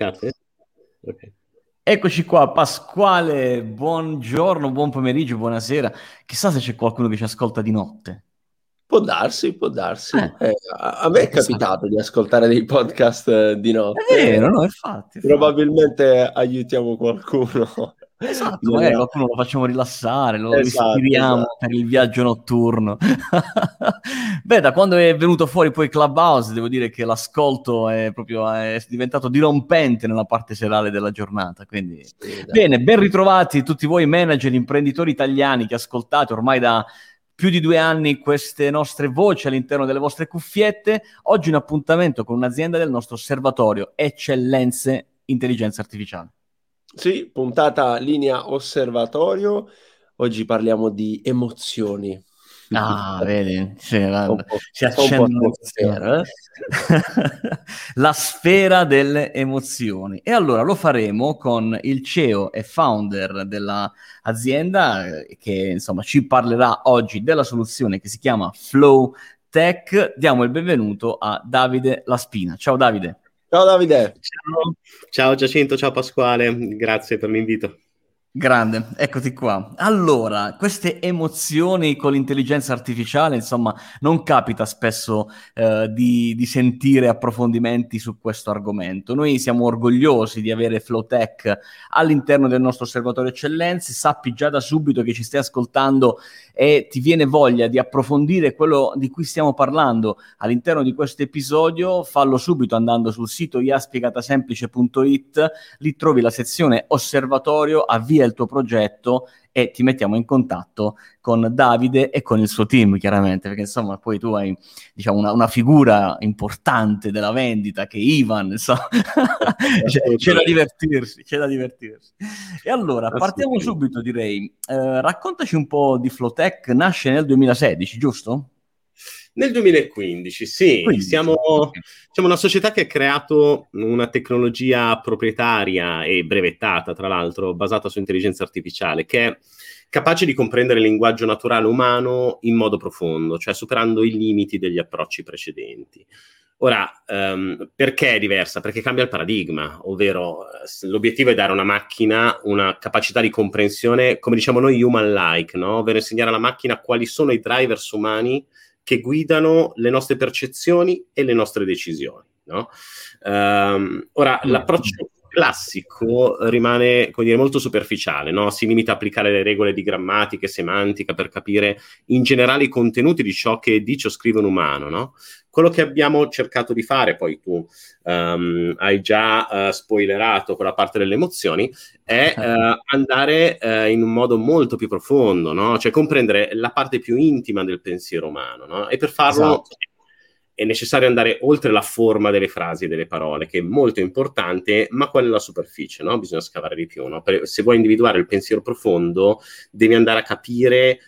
Grazie. Okay. Eccoci qua, Pasquale, buongiorno, buon pomeriggio, buonasera. Chissà se c'è qualcuno che ci ascolta di notte. Può darsi, può darsi. A me è capitato di ascoltare dei podcast di notte. È vero, no, infatti. Probabilmente aiutiamo qualcuno. Esatto, magari qualcuno lo facciamo rilassare, lo ispiriamo per il viaggio notturno. Beh, da quando è venuto fuori poi Clubhouse, devo dire che l'ascolto è proprio è diventato dirompente nella parte serale della giornata. Quindi sì, bene, ben ritrovati tutti voi manager, imprenditori italiani che ascoltate ormai da più di 2 anni queste nostre voci all'interno delle vostre cuffiette. Oggi un appuntamento con un'azienda del nostro osservatorio Eccellenze Intelligenza Artificiale. Sì, puntata linea osservatorio. Oggi parliamo di emozioni. Ah, vedi, sì, si accende sfera, la sfera delle emozioni. E allora lo faremo con il CEO e founder dell'azienda che insomma ci parlerà oggi della soluzione che si chiama Flowtech. Diamo il benvenuto a Davide Laspina. Ciao Davide. Ciao Davide. Ciao Giacinto, ciao Pasquale, grazie per l'invito. Grande, eccoti qua. Allora, queste emozioni con l'intelligenza artificiale, insomma, non capita spesso di sentire approfondimenti su questo argomento. Noi siamo orgogliosi di avere Flowtech all'interno del nostro osservatorio eccellenze. Sappi già da subito che ci stai ascoltando e ti viene voglia di approfondire quello di cui stiamo parlando all'interno di questo episodio, fallo subito andando sul sito iaspiegatasemplice.it, lì trovi la sezione osservatorio, avvia il tuo progetto e ti mettiamo in contatto con Davide e con il suo team, chiaramente, perché insomma poi tu hai, diciamo, una figura importante della vendita che Ivan, insomma, c'è da divertirsi. E allora, partiamo subito, direi. Raccontaci un po' di Flowtech. Nasce nel 2016, giusto? Nel 2015, sì. Siamo una società che ha creato una tecnologia proprietaria e brevettata, tra l'altro, basata su intelligenza artificiale, che è capace di comprendere il linguaggio naturale umano in modo profondo, cioè superando i limiti degli approcci precedenti. Ora, perché è diversa? Perché cambia il paradigma, ovvero l'obiettivo è dare a una macchina una capacità di comprensione, come diciamo noi, human-like, no? Ovvero insegnare alla macchina quali sono i drivers umani che guidano le nostre percezioni e le nostre decisioni, no? Ora, l'approccio classico rimane, come dire, molto superficiale, no? Si limita a applicare le regole di grammatica e semantica per capire in generale i contenuti di ciò che dice o scrive un umano, no? Quello che abbiamo cercato di fare, poi tu hai già spoilerato quella parte delle emozioni, è andare in un modo molto più profondo, no? Cioè comprendere la parte più intima del pensiero umano, no? E per farlo... Esatto. È necessario andare oltre la forma delle frasi e delle parole, che è molto importante, ma quella è la superficie, no? Bisogna scavare di più, no? Se vuoi individuare il pensiero profondo, devi andare a capire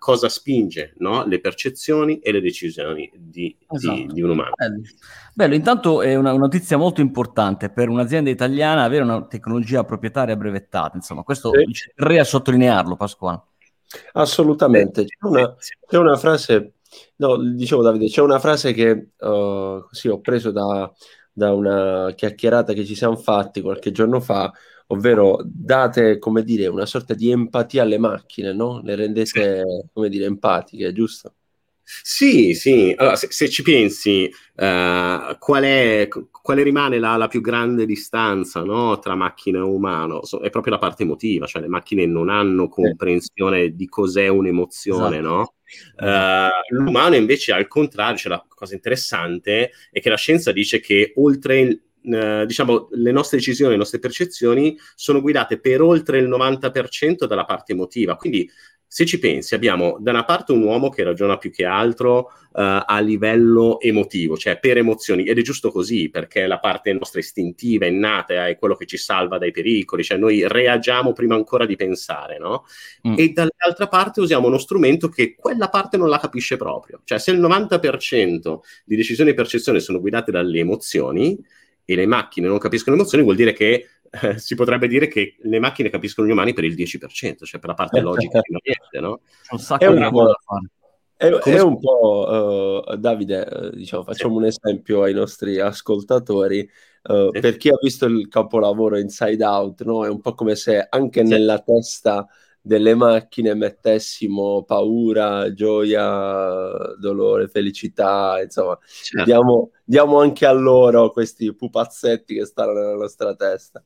cosa spinge, no? Le percezioni e le decisioni di un umano. Bello, intanto è una notizia molto importante per un'azienda italiana avere una tecnologia proprietaria brevettata, insomma, questo vorrei sottolinearlo, Pasquale. Assolutamente, c'è una frase... No, dicevo Davide, c'è una frase che così ho preso da una chiacchierata che ci siamo fatti qualche giorno fa, ovvero date, come dire, una sorta di empatia alle macchine, no? Le rendete, come dire, empatiche, giusto? Sì. Allora, se ci pensi, quale rimane la più grande distanza, no, tra macchina e umano? È proprio la parte emotiva, cioè le macchine non hanno comprensione di cos'è un'emozione, esatto. No? L'umano invece al contrario, cioè la cosa interessante è che la scienza dice che oltre diciamo le nostre decisioni, le nostre percezioni sono guidate per oltre il 90% dalla parte emotiva, quindi se ci pensi abbiamo da una parte un uomo che ragiona più che altro a livello emotivo, cioè per emozioni, ed è giusto così perché la parte nostra istintiva, innata, è quello che ci salva dai pericoli, cioè noi reagiamo prima ancora di pensare, no? E dall'altra parte usiamo uno strumento che quella parte non la capisce proprio, cioè se il 90% di decisioni e percezioni sono guidate dalle emozioni e le macchine non capiscono emozioni, vuol dire che si potrebbe dire che le macchine capiscono gli umani per il 10%, cioè per la parte logica di niente, no? È un po', Davide, diciamo, facciamo un esempio ai nostri ascoltatori, Sì. Per chi ha visto il capolavoro Inside Out, no? È un po' come se anche nella testa delle macchine mettessimo paura, gioia, dolore, felicità, insomma, diamo anche a loro questi pupazzetti che stanno nella nostra testa.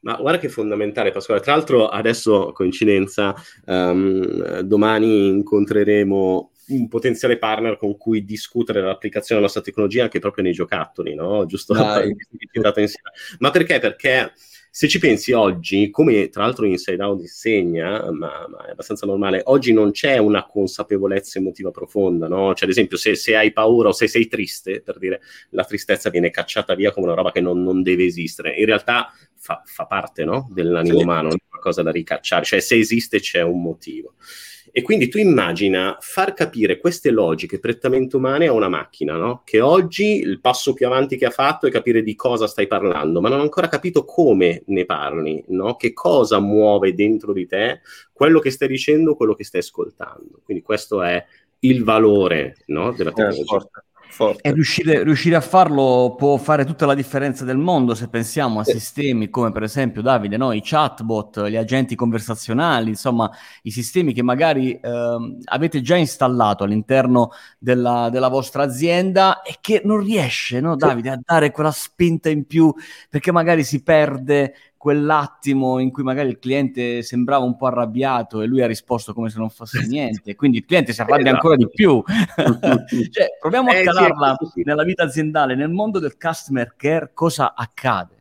Ma guarda che fondamentale, Pasquale. Tra l'altro adesso, coincidenza, domani incontreremo un potenziale partner con cui discutere l'applicazione della nostra tecnologia anche proprio nei giocattoli, no? Giusto? Ma perché? Perché se ci pensi oggi, come tra l'altro Inside Out insegna, ma è abbastanza normale, oggi non c'è una consapevolezza emotiva profonda, no? Cioè, ad esempio, se hai paura o se sei triste, per dire, la tristezza viene cacciata via come una roba che non deve esistere. In realtà fa parte, no? Dell'animo umano, non è qualcosa da ricacciare. Cioè, se esiste c'è un motivo. E quindi tu immagina far capire queste logiche prettamente umane a una macchina, no? Che oggi il passo più avanti che ha fatto è capire di cosa stai parlando, ma non ha ancora capito come ne parli, no? Che cosa muove dentro di te quello che stai dicendo, quello che stai ascoltando. Quindi questo è il valore, no? Della tecnologia. Forte. E riuscire a farlo può fare tutta la differenza del mondo, se pensiamo a sistemi come per esempio, Davide, no? I chatbot, gli agenti conversazionali, insomma i sistemi che magari avete già installato all'interno della vostra azienda e che non riesce, no, Davide, a dare quella spinta in più, perché magari si perde quell'attimo in cui magari il cliente sembrava un po' arrabbiato e lui ha risposto come se non fosse niente, quindi il cliente si arrabbia ancora di più. Cioè, proviamo a calarla nella vita aziendale, nel mondo del customer care, cosa accade?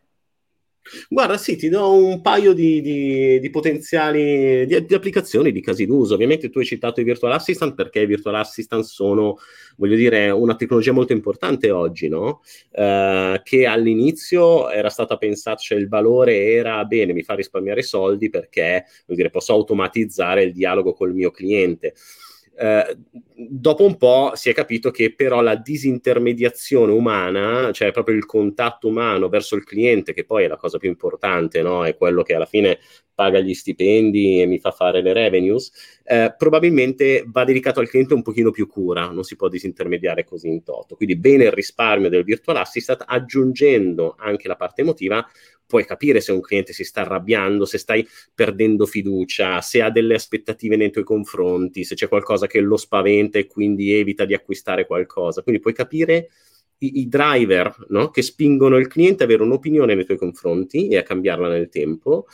Guarda, sì, ti do un paio di potenziali di applicazioni, di casi d'uso. Ovviamente tu hai citato i virtual assistant, perché i virtual assistant sono, voglio dire, una tecnologia molto importante oggi, no? Che all'inizio era stata pensata, cioè il valore era, bene, mi fa risparmiare soldi perché, voglio dire, posso automatizzare il dialogo col mio cliente. Dopo un po' si è capito che però la disintermediazione umana, cioè proprio il contatto umano verso il cliente, che poi è la cosa più importante, no? È quello che alla fine paga gli stipendi e mi fa fare le revenues, probabilmente va dedicato al cliente un pochino più cura, non si può disintermediare così in toto. Quindi bene il risparmio del virtual assistant, aggiungendo anche la parte emotiva. Puoi capire se un cliente si sta arrabbiando, se stai perdendo fiducia, se ha delle aspettative nei tuoi confronti, se c'è qualcosa che lo spaventa e quindi evita di acquistare qualcosa. Quindi puoi capire i driver, no? Che spingono il cliente ad avere un'opinione nei tuoi confronti e a cambiarla nel tempo,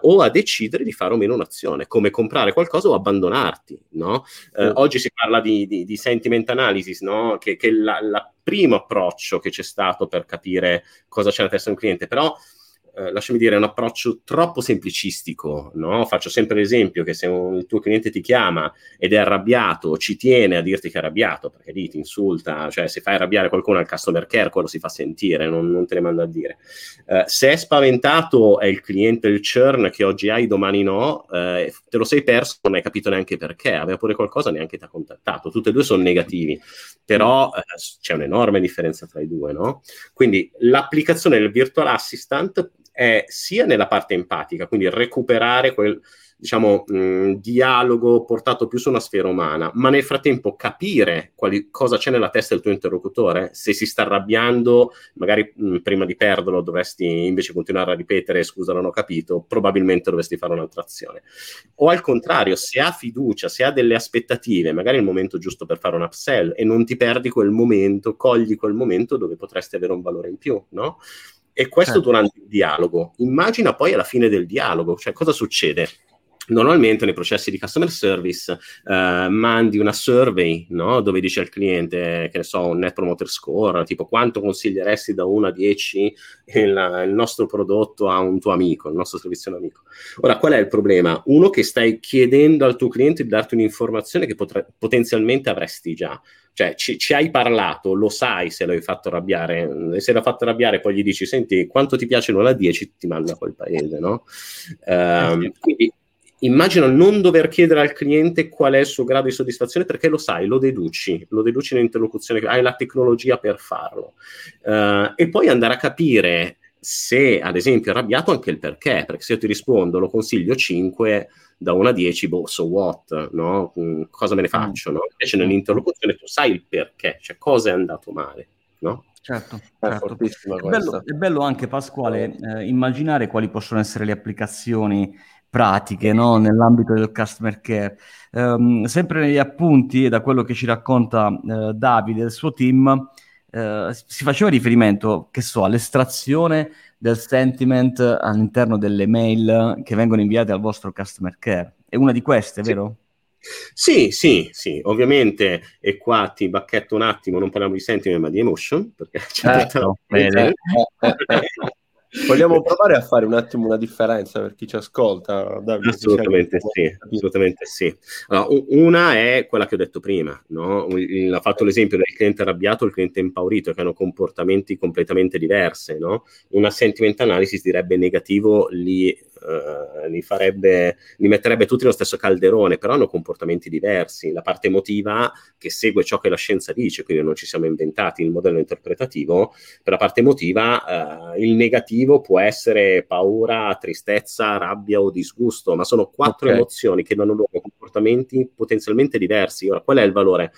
o a decidere di fare o meno un'azione, come comprare qualcosa o abbandonarti, no? Oggi si parla di sentiment analysis, no? Che il primo approccio che c'è stato per capire cosa c'è nella testa di un cliente, però lasciami dire, è un approccio troppo semplicistico, no? Faccio sempre l'esempio che se il tuo cliente ti chiama ed è arrabbiato, ci tiene a dirti che è arrabbiato, perché lì ti insulta, cioè se fai arrabbiare qualcuno al customer care, quello si fa sentire, non te ne manda a dire. Se è spaventato è il cliente, il churn che oggi hai, domani no, te lo sei perso, non hai capito neanche perché, aveva pure qualcosa, neanche ti ha contattato. Tutte e due sono negativi, però c'è un'enorme differenza tra i due, no? Quindi l'applicazione del virtual assistant è sia nella parte empatica, quindi recuperare quel, diciamo, dialogo portato più su una sfera umana, ma nel frattempo capire cosa c'è nella testa del tuo interlocutore. Se si sta arrabbiando, magari prima di perderlo dovresti invece continuare a ripetere scusa non ho capito, probabilmente dovresti fare un'altra azione. O al contrario, se ha fiducia, se ha delle aspettative, magari è il momento giusto per fare un upsell e non ti perdi quel momento, cogli quel momento dove potresti avere un valore in più, no? E questo durante il dialogo. Immagina poi alla fine del dialogo, cioè cosa succede? Normalmente nei processi di customer service mandi una survey, no? Dove dici al cliente, che ne so, un net promoter score, tipo quanto consiglieresti da 1 a 10 il nostro prodotto a un tuo amico, il nostro servizio a un amico. Ora, qual è il problema? Uno, che stai chiedendo al tuo cliente di darti un'informazione che potenzialmente avresti già. Cioè, ci hai parlato, lo sai se l'hai fatto arrabbiare, se l'ha fatto arrabbiare poi gli dici, senti, quanto ti piace l'1 a 10, ti manda a quel paese, no? Quindi immagino non dover chiedere al cliente qual è il suo grado di soddisfazione, perché lo sai, lo deduci nell'interlocuzione, hai la tecnologia per farlo. E poi andare a capire se, ad esempio, è arrabbiato, anche il perché se io ti rispondo, lo consiglio 5, da 1 a 10, boh, so what, no? Cosa me ne faccio, no? Invece nell'interlocuzione tu sai il perché, cioè cosa è andato male, no? Certo. Fortissima questa. È bello anche, Pasquale, immaginare quali possono essere le applicazioni pratiche, no? Nell'ambito del customer care. Sempre negli appunti e da quello che ci racconta Davide e il suo team, si faceva riferimento, che so, all'estrazione del sentiment all'interno delle mail che vengono inviate al vostro customer care. È una di queste, sì. Vero? Sì, ovviamente, e qua ti bacchetto un attimo, non parliamo di sentiment ma di emotion, perché vogliamo provare a fare un attimo una differenza per chi ci ascolta, Davide? Assolutamente sì. Allora, una è quella che ho detto prima, no? Ha fatto l'esempio del cliente arrabbiato e il cliente impaurito, che hanno comportamenti completamente diversi, no? Una sentiment analysis direbbe negativo, li metterebbe tutti nello stesso calderone, però hanno comportamenti diversi. La parte emotiva, che segue ciò che la scienza dice, quindi non ci siamo inventati il modello interpretativo, per la parte emotiva il negativo può essere paura, tristezza, rabbia o disgusto, ma sono quattro emozioni che danno luogo a comportamenti potenzialmente diversi. Ora, qual è il valore?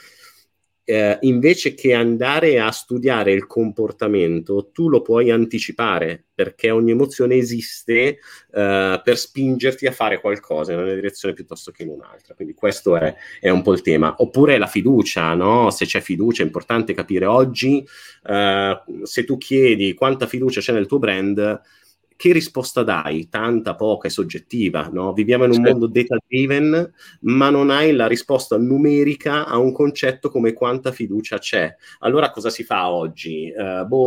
Invece che andare a studiare il comportamento, tu lo puoi anticipare, perché ogni emozione esiste per spingerti a fare qualcosa in una direzione piuttosto che in un'altra. Quindi questo è un po' il tema. Oppure la fiducia, no? Se c'è fiducia è importante capire oggi, se tu chiedi quanta fiducia c'è nel tuo brand, che risposta dai? Tanta, poca, è soggettiva, no? Viviamo in un mondo data driven, ma non hai la risposta numerica a un concetto come quanta fiducia c'è. Allora cosa si fa oggi?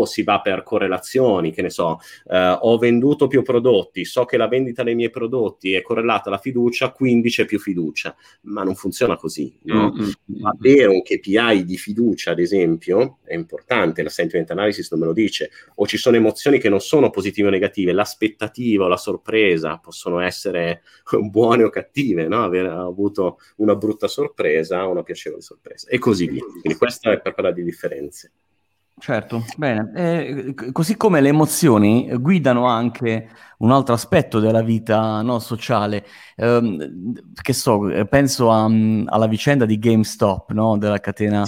Si va per correlazioni, che ne so, ho venduto più prodotti, so che la vendita dei miei prodotti è correlata alla fiducia, quindi c'è più fiducia, ma non funziona così, no? Avere un KPI di fiducia, ad esempio, è importante, la sentiment analysis non me lo dice, o ci sono emozioni che non sono positive o negative, l'aspettativa o la sorpresa possono essere buone o cattive, no? Aver avuto una brutta sorpresa, una piacevole sorpresa e così via. Quindi questa è per parlare di differenze. Certo, bene. Così come le emozioni guidano anche un altro aspetto della vita, no, sociale. Penso alla vicenda di GameStop, no, della catena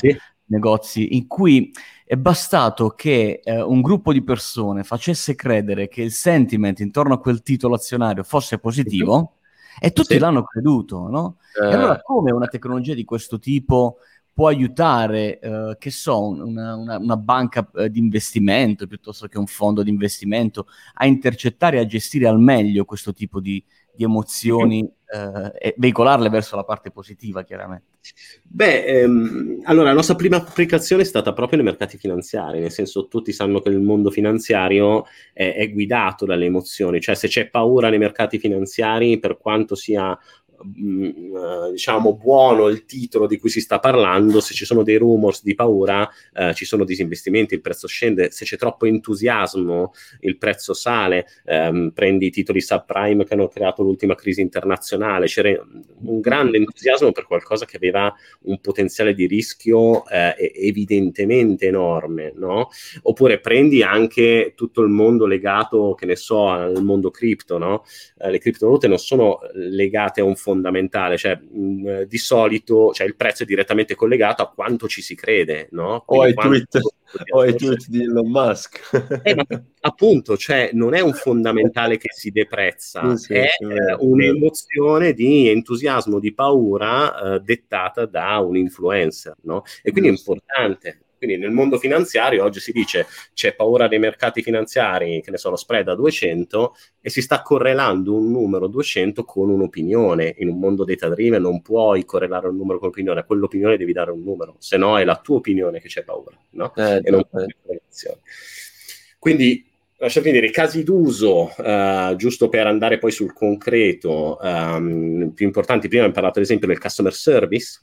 negozi, in cui è bastato che un gruppo di persone facesse credere che il sentiment intorno a quel titolo azionario fosse positivo e tutti l'hanno creduto, no? E allora come una tecnologia di questo tipo può aiutare, una banca di investimento piuttosto che un fondo di investimento a intercettare e a gestire al meglio questo tipo di emozioni e veicolarle verso la parte positiva, chiaramente? Allora la nostra prima applicazione è stata proprio nei mercati finanziari, nel senso tutti sanno che il mondo finanziario è guidato dalle emozioni, cioè se c'è paura nei mercati finanziari, per quanto sia buono il titolo di cui si sta parlando, se ci sono dei rumors di paura ci sono disinvestimenti, il prezzo scende. Se c'è troppo entusiasmo il prezzo sale, prendi i titoli subprime che hanno creato l'ultima crisi internazionale, c'era un grande entusiasmo per qualcosa che aveva un potenziale di rischio evidentemente enorme, no? Oppure prendi anche tutto il mondo legato, che ne so, al mondo cripto, no? Le criptovalute non sono legate a un fondamentale, cioè di solito, cioè il prezzo è direttamente collegato a quanto ci si crede, no? Tweet di Elon Musk. Appunto, cioè non è un fondamentale che si deprezza, un'emozione di entusiasmo, di paura dettata da un influencer, no? E quindi è importante. Quindi nel mondo finanziario oggi si dice c'è paura dei mercati finanziari, che ne so, lo spread a 200, e si sta correlando un numero 200 con un'opinione. In un mondo data driven non puoi correlare un numero con un'opinione, a quell'opinione devi dare un numero, se no è la tua opinione che c'è paura, no? E non puoi correlazione. Quindi lasciatemi dire, i casi d'uso, giusto per andare poi sul concreto, più importanti, prima abbiamo parlato ad esempio del customer service.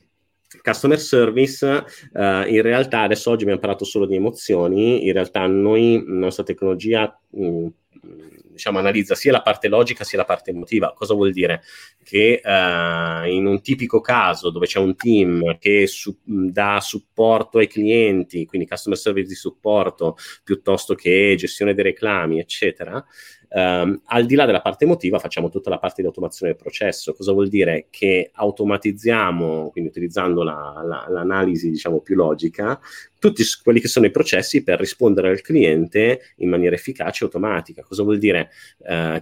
Customer service, in realtà adesso oggi abbiamo parlato solo di emozioni, in realtà noi, la nostra tecnologia analizza sia la parte logica sia la parte emotiva. Cosa vuol dire? Che in un tipico caso dove c'è un team che dà supporto ai clienti, quindi customer service di supporto piuttosto che gestione dei reclami, eccetera, al di là della parte emotiva facciamo tutta la parte di automazione del processo. Cosa vuol dire? Che automatizziamo, quindi utilizzando l'analisi più logica, tutti quelli che sono i processi per rispondere al cliente in maniera efficace e automatica. Cosa vuol dire?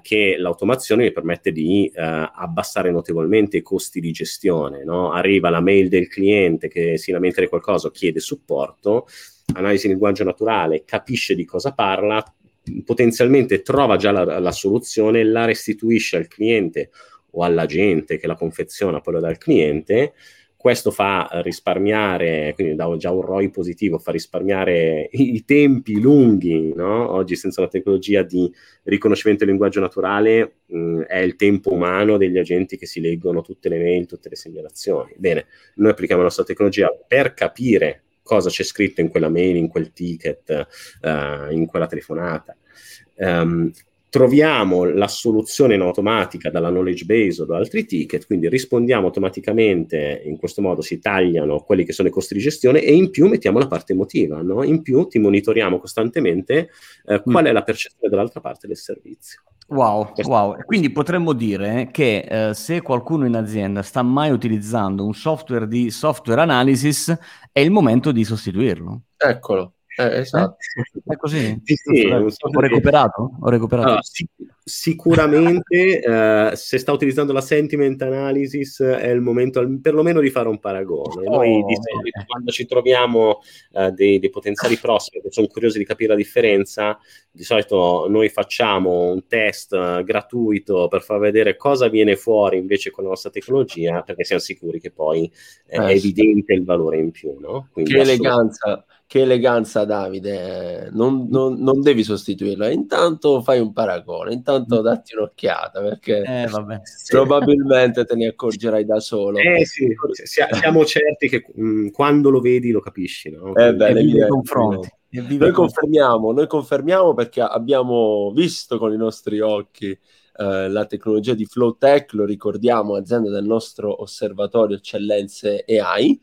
Che l'automazione mi permette di abbassare notevolmente i costi di gestione, no? Arriva la mail del cliente che si lamenta di qualcosa, chiede supporto, analisi di linguaggio naturale, capisce di cosa parla, potenzialmente trova già la soluzione, la restituisce al cliente o all'agente che la confeziona, poi lo dà al cliente. Questo fa risparmiare, quindi dà già un ROI positivo, fa risparmiare i tempi lunghi, no? Oggi senza la tecnologia di riconoscimento del linguaggio naturale è il tempo umano degli agenti che si leggono tutte le mail, tutte le segnalazioni. Bene, noi applichiamo la nostra tecnologia per capire cosa c'è scritto in quella mail, in quel ticket, in quella telefonata. Troviamo la soluzione in automatica dalla knowledge base o da altri ticket, quindi rispondiamo automaticamente, in questo modo si tagliano quelli che sono i costi di gestione e in più mettiamo la parte emotiva, no? In più ti monitoriamo costantemente qual è la percezione dall'altra parte del servizio. Wow. Quindi potremmo dire che se qualcuno in azienda sta mai utilizzando un software di software analysis, è il momento di sostituirlo. Eccolo. Esatto. È così? Sì, Ho recuperato? Allora, sicuramente se sta utilizzando la sentiment analysis è il momento perlomeno di fare un paragone. Noi di solito quando ci troviamo dei potenziali prossimi che sono curiosi di capire la differenza, di solito noi facciamo un test gratuito per far vedere cosa viene fuori invece con la nostra tecnologia, perché siamo sicuri che poi è evidente il valore in più, no? Quindi che eleganza! Che eleganza, Davide, non devi sostituirla. Intanto fai un paragone, intanto datti un'occhiata, perché probabilmente te ne accorgerai da solo. Sì, siamo certi che quando lo vedi lo capisci, no? Nei confronti. Noi confermiamo perché abbiamo visto con i nostri occhi la tecnologia di Flowtech, lo ricordiamo, azienda del nostro osservatorio eccellenze AI.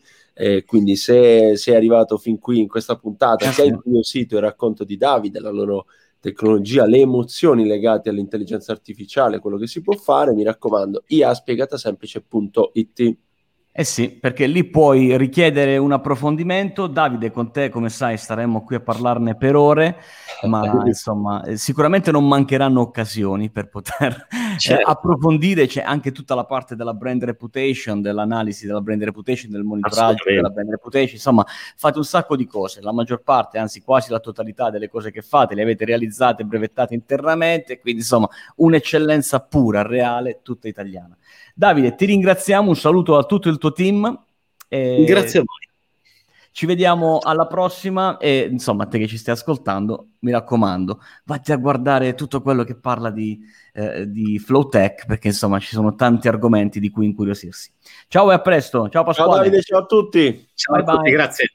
Quindi se sei arrivato fin qui in questa puntata, sei incuriosito il racconto di Davide, la loro tecnologia, le emozioni legate all'intelligenza artificiale, quello che si può fare, mi raccomando, iaspiegatasemplice.it. Eh sì, perché lì puoi richiedere un approfondimento. Davide, con te, come sai, staremo qui a parlarne per ore, ma insomma, sicuramente non mancheranno occasioni per poter approfondire. C'è anche tutta la parte della brand reputation, dell'analisi della brand reputation, del monitoraggio della brand reputation. Insomma, fate un sacco di cose, la maggior parte, anzi quasi la totalità delle cose che fate le avete realizzate e brevettate internamente, quindi insomma un'eccellenza pura, reale, tutta italiana. Davide, ti ringraziamo, un saluto a tutto il tuo team. Grazie a voi. Ci vediamo alla prossima e insomma, te che ci stai ascoltando, mi raccomando, vatti a guardare tutto quello che parla di Flowtech, perché insomma ci sono tanti argomenti di cui incuriosirsi. Ciao e a presto. Ciao Pasquale. Ciao Davide, ciao a tutti. Ciao a tutti, grazie.